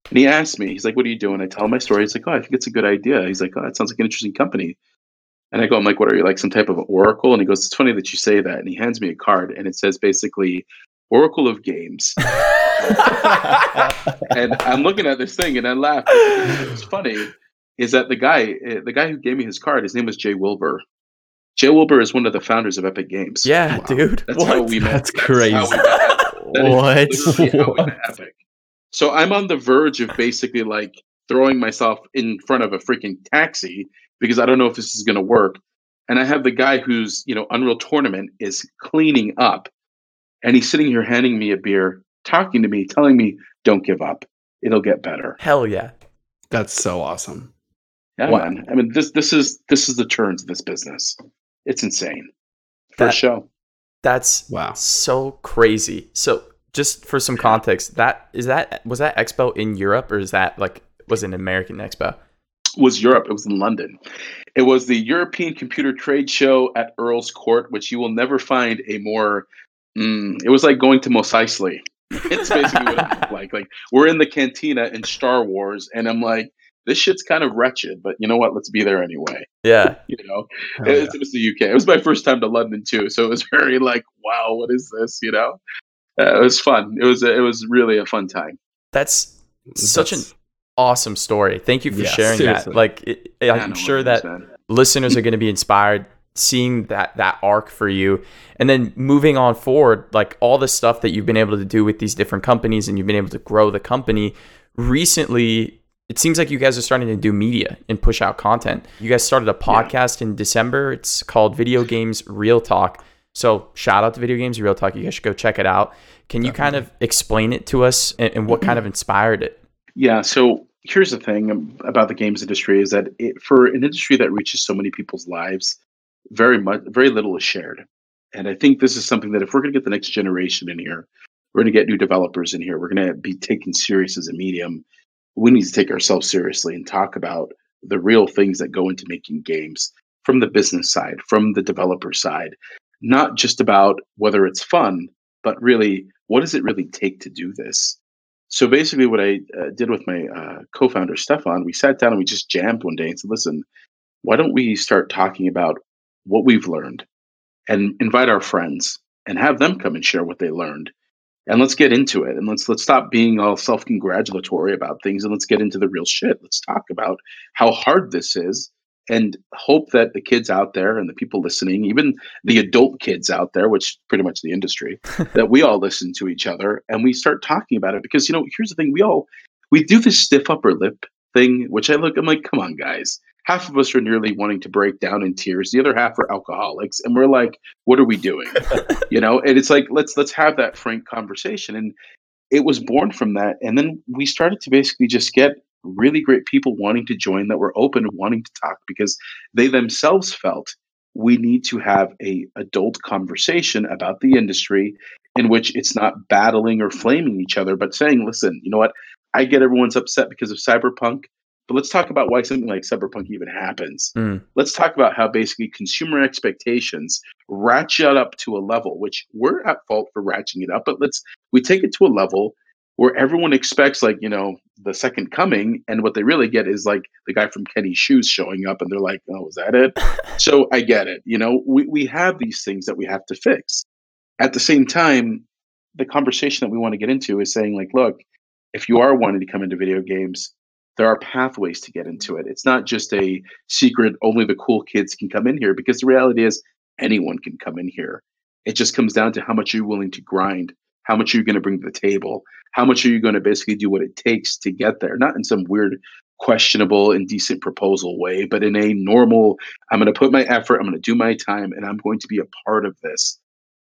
And he asked me, he's like, what are you doing? I tell him my story. He's like, oh, I think it's a good idea. He's like, oh, that sounds like an interesting company. And I go, I'm like, what are you, like some type of Oracle? And he goes, it's funny that you say that. And he hands me a card and it says basically Oracle of Games. And I'm looking at this thing and I laugh. What's funny is that the guy, the guy who gave me his card, his name was Jay Wilbur. Jay Wilbur is one of the founders of Epic Games. Yeah, wow. Dude. That's what? How we met. That's crazy. That's how we met. That what? How we met Epic. So I'm on the verge of basically like throwing myself in front of a freaking taxi because I don't know if this is going to work. And I have the guy who's, you know, Unreal Tournament is cleaning up. And he's sitting here handing me a beer, talking to me, telling me, don't give up. It'll get better. Hell yeah. That's so awesome. Yeah, wow. Man. I mean, this this is this is the turns of this business. It's insane. First that, show. That's wow. So crazy. So just for some context, that is that was that Expo in Europe or is that like was an American Expo? Was Europe. It was in London. It was the European Computer Trade Show at Earl's Court, which you will never find a more... Mm, it was like going to Mos Eisley. It's basically what it looked like. Like, we're in the cantina in Star Wars, and I'm like, this shit's kind of wretched, but you know what? Let's be there anyway. Yeah. You know? Oh, it, yeah. It was the U K. It was my first time to London, too, so it was very like, wow, what is this, you know? Uh, it was fun. It was, a, it was really a fun time. That's such That's... an... awesome story. Thank you for yeah, sharing seriously. that. Like, it, yeah, I'm sure that said. listeners are going to be inspired seeing that that arc for you. And then moving on forward, like all the stuff that you've been able to do with these different companies, and you've been able to grow the company. Recently, it seems like you guys are starting to do media and push out content. You guys started a podcast yeah. in December. It's called Video Games Real Talk. So shout out to Video Games Real Talk. You guys should go check it out. Can Definitely. you kind of explain it to us, and, and what kind of inspired it? Yeah. So here's the thing about the games industry is that it, for an industry that reaches so many people's lives, very much, very little is shared. And I think this is something that if we're going to get the next generation in here, we're going to get new developers in here, we're going to be taken serious as a medium. We need to take ourselves seriously and talk about the real things that go into making games from the business side, from the developer side, not just about whether it's fun, but really, what does it really take to do this? So basically what I uh, did with my uh, co-founder, Stefan, we sat down and we just jammed one day and said, listen, why don't we start talking about what we've learned and invite our friends and have them come and share what they learned. And let's get into it. And let's let's stop being all self-congratulatory about things, and let's get into the real shit. Let's talk about how hard this is, and hope that the kids out there and the people listening, even the adult kids out there, which is pretty much the industry, that we all listen to each other and we start talking about it. Because, you know, here's the thing. We all, we do this stiff upper lip thing, which I look, I'm like, come on, guys. Half of us are nearly wanting to break down in tears. The other half are alcoholics. And we're like, what are we doing? You know, and it's like, let's, let's have that frank conversation. And it was born from that. And then we started to basically just get really great people wanting to join, that were open and wanting to talk, because they themselves felt we need to have a adult conversation about the industry in which it's not battling or flaming each other, but saying, listen, you know what? I get everyone's upset because of Cyberpunk. But let's talk about why something like Cyberpunk even happens. Mm. Let's talk about how basically consumer expectations ratchet up to a level, which we're at fault for ratcheting it up, but let's we take it to a level where everyone expects, like, you know, the second coming, and what they really get is like the guy from Kenny's Shoes showing up, and they're like, oh, is that it? So I get it. You know, we, we have these things that we have to fix. At the same time, the conversation that we want to get into is saying, like, look, if you are wanting to come into video games, there are pathways to get into it. It's not just a secret, only the cool kids can come in here, because the reality is anyone can come in here. It just comes down to how much you're willing to grind, how much you're going to bring to the table, how much are you going to basically do what it takes to get there, not in some weird, questionable, indecent proposal way, but in a normal, I'm going to put my effort, I'm going to do my time, and I'm going to be a part of this.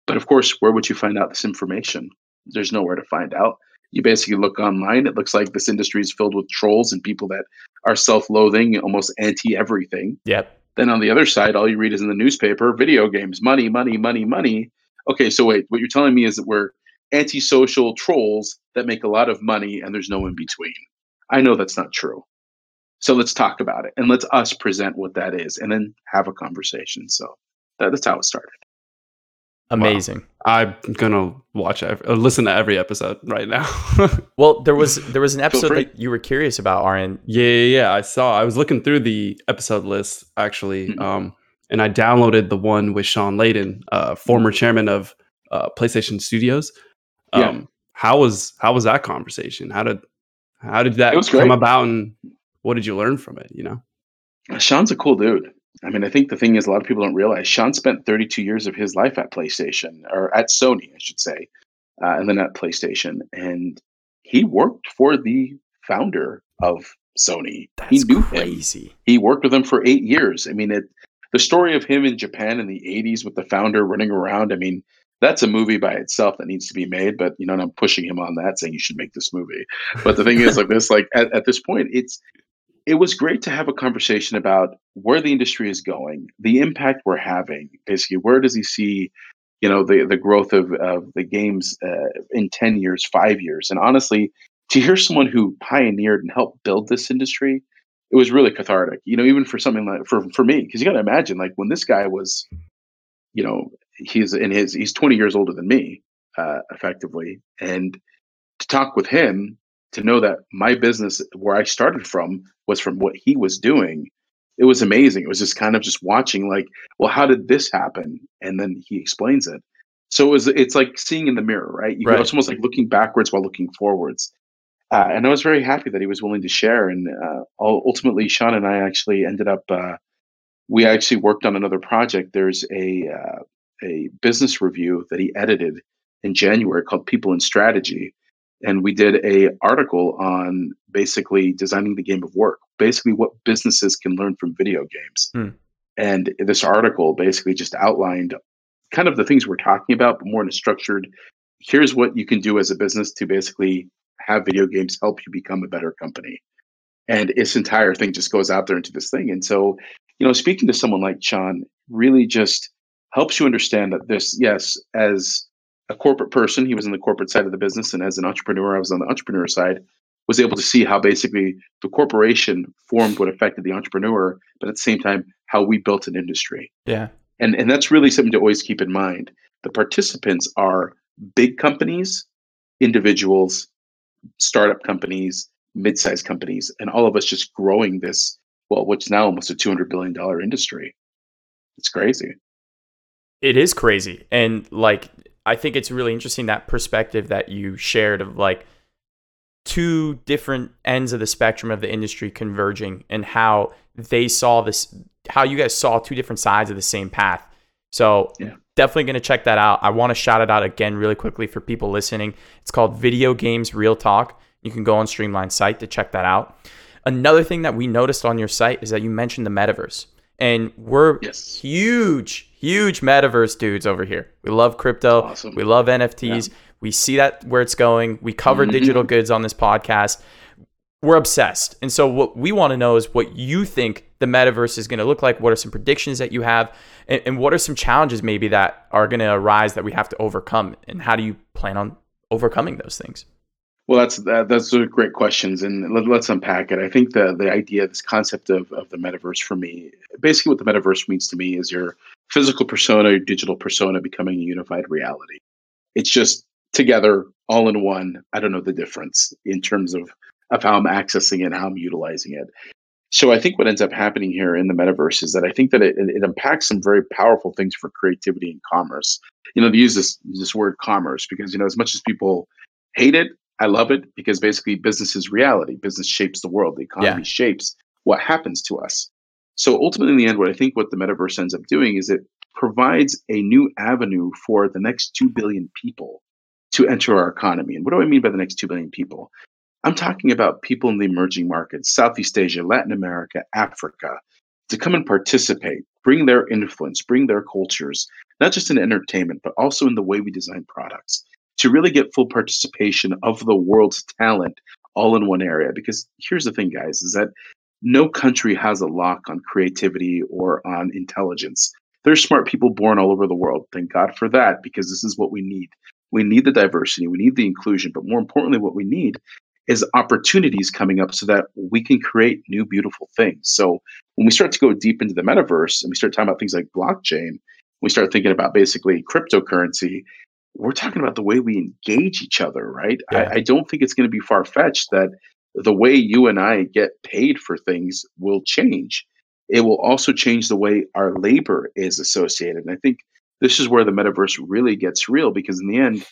But of course, where would you find out this information? There's nowhere to find out. You basically look online. It looks like this industry is filled with trolls and people that are self-loathing, almost anti-everything. Yep. Then on the other side, all you read is in the newspaper, video games, money, money, money, money. Okay, so wait, what you're telling me is that we're antisocial trolls that make a lot of money and there's no in between. I know that's not true. So let's talk about it, and let's us present what that is, and then have a conversation. So that, that's how it started. Amazing. Wow. I'm gonna watch every, uh, listen to every episode right now. Well, there was there was an episode that you were curious about, Aaron. Yeah, yeah, yeah. I saw. I was looking through the episode list actually, mm-hmm. um, and I downloaded the one with Shawn Layden, uh, former chairman of uh, PlayStation Studios. Um, yeah. How was how was that conversation? How did how did that come great. about, and what did you learn from it? You know, Shawn's a cool dude. I mean, I think the thing is, a lot of people don't realize Shawn spent thirty-two years of his life at PlayStation, or at Sony, I should say, uh, and then at PlayStation. And he worked for the founder of Sony. That's he knew crazy. Him. He worked with him for eight years. I mean, it, the story of him in Japan in the eighties with the founder running around, I mean, that's a movie by itself that needs to be made. But, you know, and I'm pushing him on that, saying you should make this movie. But the thing is, like this, like at, at this point, it's... It was great to have a conversation about where the industry is going, the impact we're having. Basically, where does he see, you know, the, the growth of, of the games uh, in ten years, five years? And honestly, to hear someone who pioneered and helped build this industry, it was really cathartic. You know, even for something like for for me, because you got to imagine, like when this guy was, you know, he's in his he's twenty years older than me, uh, effectively, and to talk with him. To know that my business, where I started from, was from what he was doing. It was amazing. It was just kind of just watching, like, well, how did this happen? And then he explains it. So it was, it's like seeing in the mirror, right? You right. Know, it's almost like looking backwards while looking forwards. Uh, and I was very happy that he was willing to share. And uh, ultimately, Shawn and I actually ended up, uh, we actually worked on another project. There's a uh, a business review that he edited in January called People in Strategy. And we did a article on basically designing the game of work, basically what businesses can learn from video games. Hmm. And this article basically just outlined kind of the things we're talking about, but more in a structured, here's what you can do as a business to basically have video games help you become a better company. And its entire thing just goes out there into this thing. And so, you know, speaking to someone like Shawn really just helps you understand that this, yes, as a corporate person, he was on the corporate side of the business. And as an entrepreneur, I was on the entrepreneur side, was able to see how basically the corporation formed what affected the entrepreneur, but at the same time, how we built an industry. Yeah. And and that's really something to always keep in mind. The participants are big companies, individuals, startup companies, mid-sized companies, and all of us just growing this, well, what's now almost a two hundred billion dollars industry. It's crazy. It is crazy. And like, I think it's really interesting that perspective that you shared of like two different ends of the spectrum of the industry converging and how they saw this, how you guys saw two different sides of the same path. So yeah. Definitely going to check that out. I want to shout it out again really quickly for people listening. It's called Video Games Real Talk. You can go on Streamline's site to check that out. Another thing that we noticed on your site is that you mentioned the metaverse. And we're yes. huge, huge metaverse dudes over here. We love crypto. Awesome. We love N F Ts. Yeah. We see that where it's going. We cover mm-hmm. digital goods on this podcast. We're obsessed. And so what we want to know is what you think the metaverse is going to look like. What are some predictions that you have? And, and what are some challenges maybe that are going to arise that we have to overcome? And how do you plan on overcoming those things? Well, that's that, that's sort of great questions. And let, let's unpack it. I think the, the idea, this concept of, of the metaverse for me, basically what the metaverse means to me is your physical persona, your digital persona becoming a unified reality. It's just together, all in one. I don't know the difference in terms of, of how I'm accessing it and how I'm utilizing it. So I think what ends up happening here in the metaverse is that I think that it, it impacts some very powerful things for creativity and commerce. You know, they use this, this word commerce because, you know, as much as people hate it, I love it because basically business is reality. Business shapes the world. The economy yeah. shapes what happens to us. So ultimately, in the end, what I think what the metaverse ends up doing is it provides a new avenue for the next two billion people to enter our economy. And what do I mean by the next two billion people? I'm talking about people in the emerging markets, Southeast Asia, Latin America, Africa, to come and participate, bring their influence, bring their cultures, not just in entertainment, but also in the way we design products, to really get full participation of the world's talent all in one area. Because here's the thing, guys, is that no country has a lock on creativity or on intelligence. There's smart people born all over the world. Thank God for that, because this is what we need. We need the diversity, we need the inclusion, but more importantly, what we need is opportunities coming up so that we can create new, beautiful things. So when we start to go deep into the metaverse and we start talking about things like blockchain, we start thinking about basically cryptocurrency, we're talking about the way we engage each other, right? Yeah. I, I don't think it's going to be far-fetched that the way you and I get paid for things will change. It will also change the way our labor is associated. And I think this is where the metaverse really gets real, because in the end,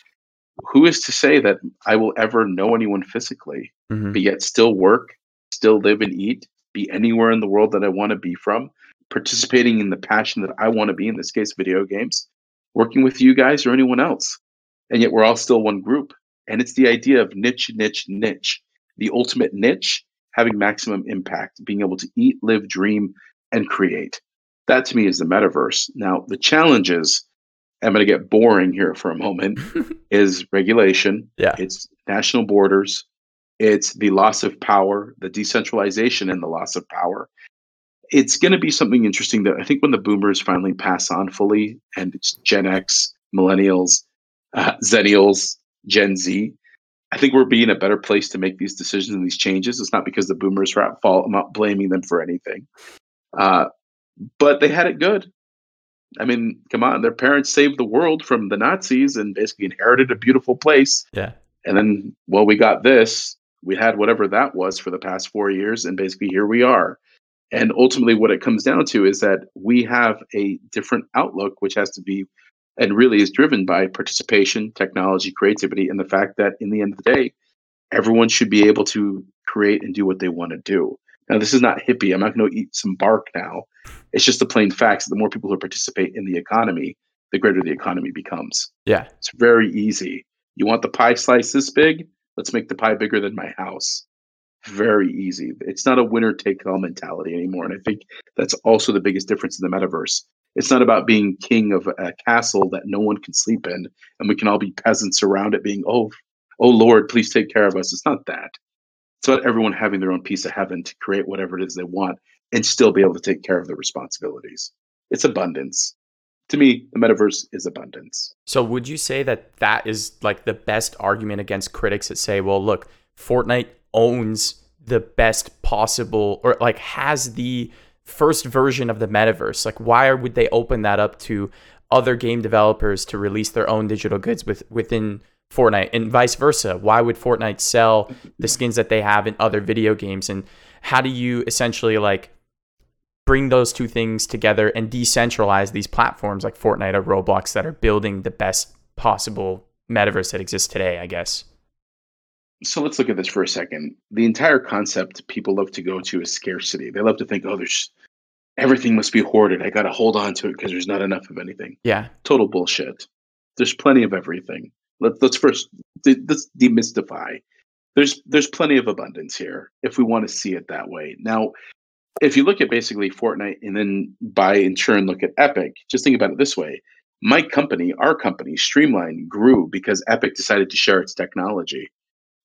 who is to say that I will ever know anyone physically, mm-hmm. but yet still work, still live and eat, be anywhere in the world that I want to be from, participating in the passion that I want to be, in this case, video games, working with you guys or anyone else. And yet we're all still one group. And it's the idea of niche, niche, niche, the ultimate niche, having maximum impact, being able to eat, live, dream, and create. That to me is the metaverse. Now, the challenges, I'm going to get boring here for a moment, is regulation. Yeah. It's national borders. It's the loss of power, the decentralization and the loss of power. It's going to be something interesting that I think when the boomers finally pass on fully, and it's Gen X, millennials, uh, Zennials, Gen Z, I think we'll be in a better place to make these decisions and these changes. It's not because the boomers are at fault. I'm not blaming them for anything. Uh, but they had it good. I mean, come on, their parents saved the world from the Nazis and basically inherited a beautiful place. Yeah. And then, well, we got this. We had whatever that was for the past four years, and basically here we are. And ultimately what it comes down to is that we have a different outlook, which has to be, and really is driven by participation, technology, creativity, and the fact that in the end of the day, everyone should be able to create and do what they want to do. Now, this is not hippie. I'm not going to eat some bark now. It's just the plain facts. The more people who participate in the economy, the greater the economy becomes. Yeah. It's very easy. You want the pie slice this big? Let's make the pie bigger than my house. Very easy. It's not a winner-take-all mentality anymore. And I think that's also the biggest difference in the metaverse. It's not about being king of a castle that no one can sleep in, and we can all be peasants around it being, oh, oh Lord, please take care of us. It's not that. It's about everyone having their own piece of heaven to create whatever it is they want and still be able to take care of their responsibilities. It's abundance. To me, the metaverse is abundance. So would you say that that is like the best argument against critics that say, well, look, Fortnite owns the best possible, or like has the first version of the metaverse? Like, why would they open that up to other game developers to release their own digital goods with, within Fortnite, and vice versa? Why would Fortnite sell the skins that they have in other video games? And how do you essentially like bring those two things together and decentralize these platforms like Fortnite or Roblox that are building the best possible metaverse that exists today, I guess? So let's look at this for a second. The entire concept people love to go to is scarcity. They love to think, oh, there's everything must be hoarded. I got to hold on to it because there's not enough of anything. Yeah. Total bullshit. There's plenty of everything. Let's let's first let's demystify. There's there's plenty of abundance here if we want to see it that way. Now, if you look at basically Fortnite and then by in turn look at Epic, just think about it this way. My company, our company, Streamline, grew because Epic decided to share its technology.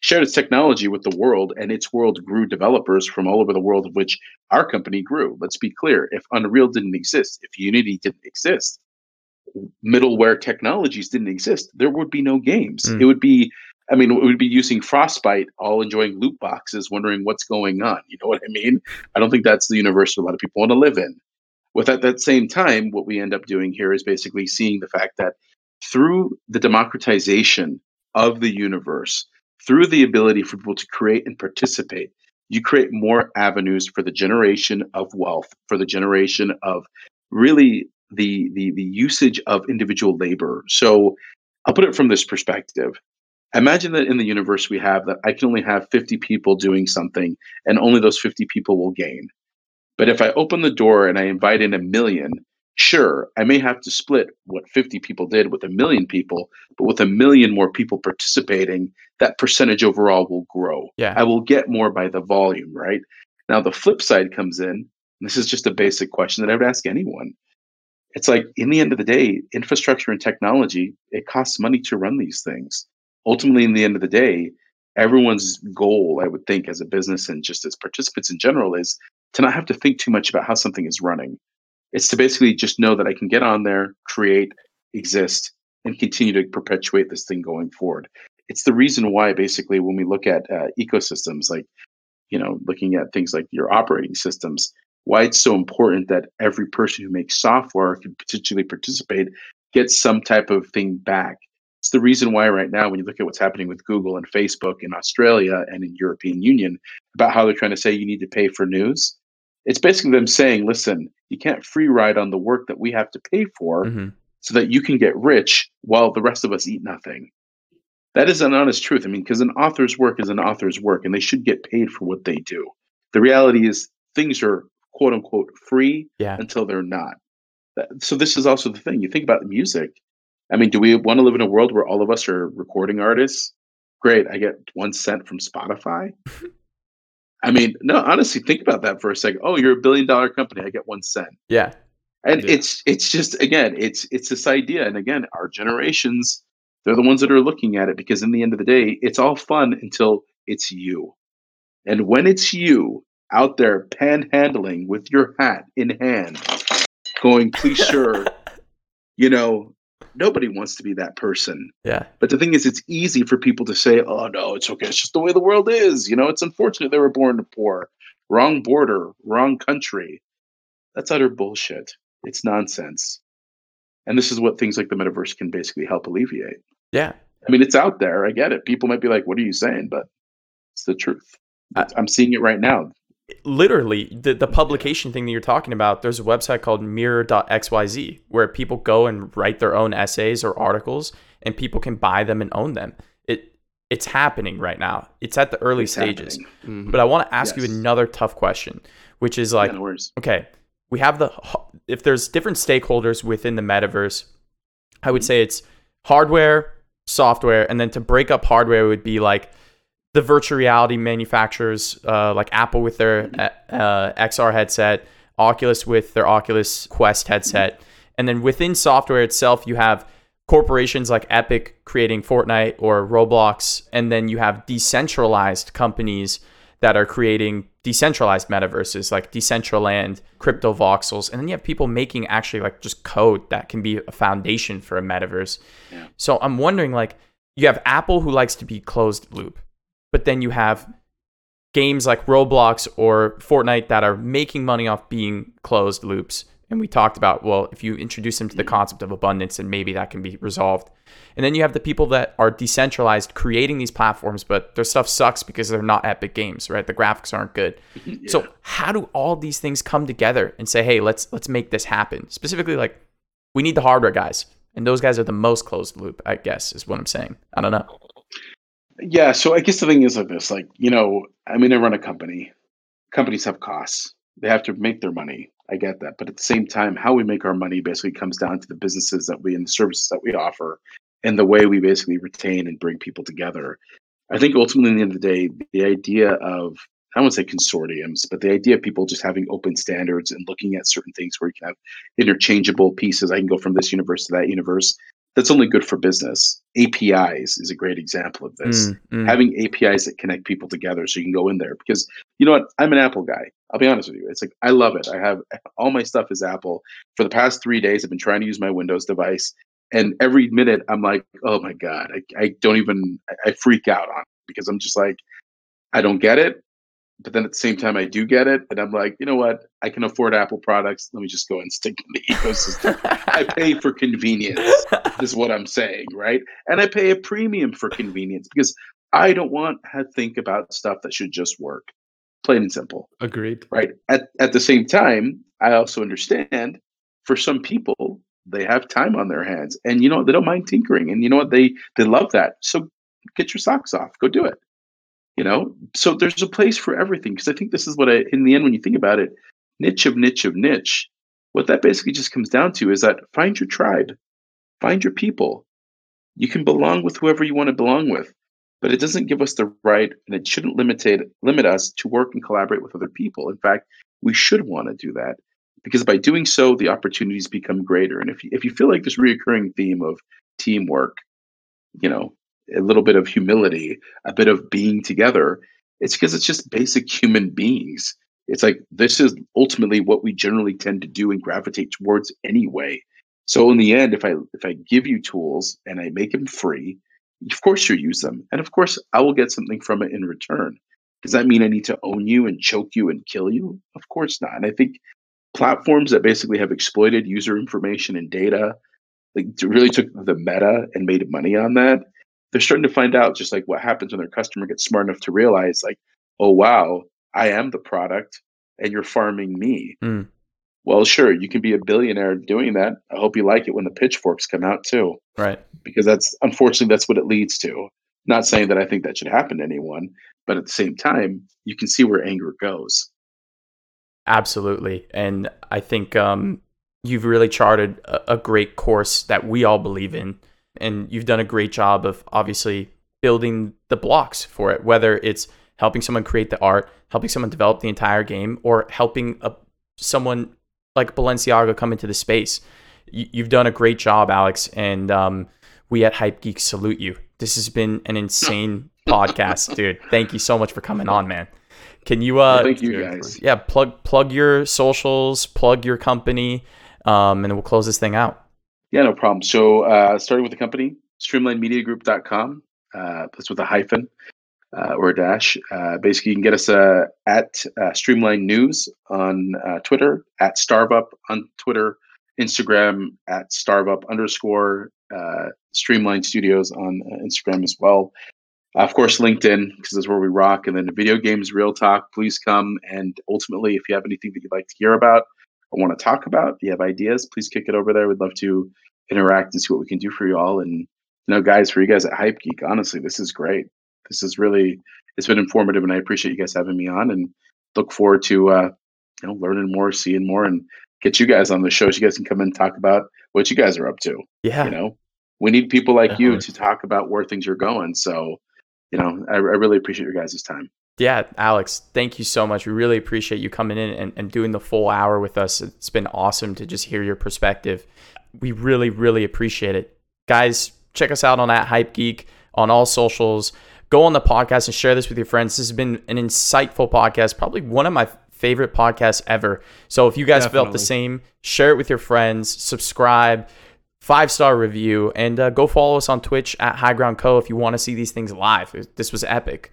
Shared its technology with the world, and its world grew developers from all over the world, of which our company grew. Let's be clear. If Unreal didn't exist, if Unity didn't exist, middleware technologies didn't exist, there would be no games. Mm. It would be, I mean, we'd be using Frostbite, all enjoying loot boxes, wondering what's going on. You know what I mean? I don't think that's the universe that a lot of people want to live in. With at that same time, what we end up doing here is basically seeing the fact that through the democratization of the universe, through the ability for people to create and participate, you create more avenues for the generation of wealth, for the generation of really the the the usage of individual labor. So I'll put it from this perspective. Imagine that in the universe we have that I can only have fifty people doing something and only those fifty people will gain. But if I open the door and I invite in a million, sure, I may have to split what fifty people did with a million people, but with a million more people participating, that percentage overall will grow. Yeah. I will get more by the volume, right? Now the flip side comes in, and this is just a basic question that I would ask anyone. It's like, in the end of the day, infrastructure and technology, it costs money to run these things. Ultimately, in the end of the day, everyone's goal, I would think, as a business and just as participants in general, is to not have to think too much about how something is running. It's to basically just know that I can get on there, create, exist, and continue to perpetuate this thing going forward. It's the reason why, basically, when we look at uh, ecosystems, like, you know, looking at things like your operating systems, why it's so important that every person who makes software can potentially participate, gets some type of thing back. It's the reason why right now, when you look at what's happening with Google and Facebook in Australia and in European Union, about how they're trying to say you need to pay for news, it's basically them saying, listen, you can't free ride on the work that we have to pay for, mm-hmm. so that you can get rich while the rest of us eat nothing. That is an honest truth. I mean, because an author's work is an author's work, and they should get paid for what they do. The reality is things are quote unquote free yeah. until they're not. So this is also the thing. You think about the music. I mean, do we want to live in a world where all of us are recording artists? Great. I get one cent from Spotify. I mean, no, honestly, think about that for a second. Oh, you're a billion dollar company. I get one cent. Yeah. And yeah. it's, it's just, again, it's, it's this idea. And again, our generations, they're the ones that are looking at it, because in the end of the day, it's all fun until it's you. And when it's you, out there panhandling with your hat in hand, going, please, sure, you know, nobody wants to be that person. Yeah. But the thing is, it's easy for people to say, oh, no, it's okay. It's just the way the world is. You know, it's unfortunate they were born poor. Wrong border, wrong country. That's utter bullshit. It's nonsense. And this is what things like the metaverse can basically help alleviate. Yeah. I mean, it's out there. I get it. People might be like, what are you saying? But it's the truth. I- I'm seeing it right now. Literally, the, the publication thing that you're talking about, there's a website called mirror dot x y z where people go and write their own essays or articles, and people can buy them and own them. It it's happening right now. It's at the early it's stages. Mm-hmm. But I want to ask yes. you another tough question, which is like, yeah, no okay, we have the, if there's different stakeholders within the metaverse, I would mm-hmm. say it's hardware, software, and then to break up hardware would be like the virtual reality manufacturers, uh, like Apple with their mm-hmm. uh, X R headset, Oculus with their Oculus Quest headset. Mm-hmm. And then within software itself, you have corporations like Epic creating Fortnite or Roblox. And then you have decentralized companies that are creating decentralized metaverses like Decentraland, Crypto Voxels. And then you have people making actually like just code that can be a foundation for a metaverse. Yeah. So I'm wondering, like, you have Apple who likes to be closed loop, but then you have games like Roblox or Fortnite that are making money off being closed loops. And we talked about, well, if you introduce them to the concept of abundance, and maybe that can be resolved. And then you have the people that are decentralized creating these platforms, but their stuff sucks because they're not Epic Games, right? The graphics aren't good. Yeah. So how do all these things come together and say, hey, let's let's make this happen? Specifically, like, we need the hardware guys. And those guys are the most closed loop, I guess, is what I'm saying. I don't know. Yeah, so I guess the thing is like this. Like, you know, I mean, I run a company. Companies have costs. They have to make their money. I get that. But at the same time, how we make our money basically comes down to the businesses that we and the services that we offer and the way we basically retain and bring people together. I think ultimately, at the end of the day, the idea of, I won't say consortiums, but the idea of people just having open standards and looking at certain things where you can have interchangeable pieces. I can go from this universe to that universe. That's only good for business. A P Is is a great example of this. Mm, mm. Having A P Is that connect people together so you can go in there. Because you know what? I'm an Apple guy. I'll be honest with you. It's like, I love it. I have all my stuff is Apple. For the past three days, I've been trying to use my Windows device. And every minute I'm like, oh my God, I, I don't even, I freak out on it because I'm just like, I don't get it. But then at the same time, I do get it. And I'm like, you know what? I can afford Apple products. Let me just go and stick to the ecosystem. I pay for convenience is what I'm saying, right? And I pay a premium for convenience because I don't want to think about stuff that should just work. Plain and simple. Agreed. Right. At at the same time, I also understand for some people, they have time on their hands. And you know, they don't mind tinkering. And you know what? They they love that. So get your socks off. Go do it. You know, so there's a place for everything. Because I think this is what I, in the end, when you think about it, niche of niche of niche, what that basically just comes down to is that find your tribe, find your people. You can belong with whoever you want to belong with, but it doesn't give us the right, and it shouldn't limit limit us to work and collaborate with other people. In fact, we should want to do that because by doing so, the opportunities become greater. And if you, if you feel like this reoccurring theme of teamwork, you know, a little bit of humility, a bit of being together, it's because it's just basic human beings. It's like, this is ultimately what we generally tend to do and gravitate towards anyway. So in the end, if I, if I give you tools and I make them free, of course you use them. And of course I will get something from it in return. Does that mean I need to own you and choke you and kill you? Of course not. And I think platforms that basically have exploited user information and data, like really took the meta and made money on that, they're starting to find out just like what happens when their customer gets smart enough to realize like, oh, wow, I am the product and you're farming me. Mm. Well, sure, you can be a billionaire doing that. I hope you like it when the pitchforks come out too. Right. Because that's, unfortunately, that's what it leads to. Not saying that I think that should happen to anyone, but at the same time, you can see where anger goes. Absolutely. And I think um, you've really charted a, a great course that we all believe in. And you've done a great job of obviously building the blocks for it, whether it's helping someone create the art, helping someone develop the entire game, or helping a, someone like Balenciaga come into the space. You, you've done a great job, Alex, and um, we at Hype Geek salute you. This has been an insane podcast, dude. Thank you so much for coming on, man. Can you? Uh, well, thank you, guys. Yeah, plug plug your socials, plug your company, um, and we'll close this thing out. Yeah, no problem. So uh, starting with the company, streamline media group dot com. Uh, that's with a hyphen uh, or a dash. Uh, basically, you can get us uh, at uh, Streamline News on uh, Twitter, at Starbup on Twitter, Instagram, at Starbup underscore, uh, Streamline Studios on uh, Instagram as well. Uh, of course, LinkedIn, because that's where we rock. And then the Video Games Real Talk, please come. And ultimately, if you have anything that you'd like to hear about, I want to talk about, if you have ideas, please kick it over there. We'd love to interact and see what we can do for you all. And you know, guys, for you guys at Hype Geek, honestly, this is great. This is really, it's been informative, and I appreciate you guys having me on, and look forward to, uh, you know, learning more, seeing more, and get you guys on the show so you guys can come in and talk about what you guys are up to. Yeah. You know, we need people like Definitely. you to talk about where things are going. So, you know, I, I really appreciate your guys' time. Yeah, Alex, thank you so much. We really appreciate you coming in and, and doing the full hour with us. It's been awesome to just hear your perspective. We really, really appreciate it. Guys, check us out on at Hype Geek on all socials. Go on the podcast and share this with your friends. This has been an insightful podcast, probably one of my favorite podcasts ever. So if you guys Definitely. felt the same, share it with your friends, subscribe, five-star review, and uh, go follow us on Twitch at High Ground Co. if you want to see these things live. This was epic.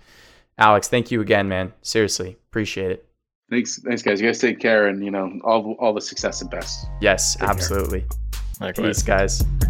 Alex, thank you again, man. Seriously, appreciate it. Thanks, thanks, guys. You guys take care, and you know all all the success and best. Yes, take absolutely. Care. Likewise, peace, guys.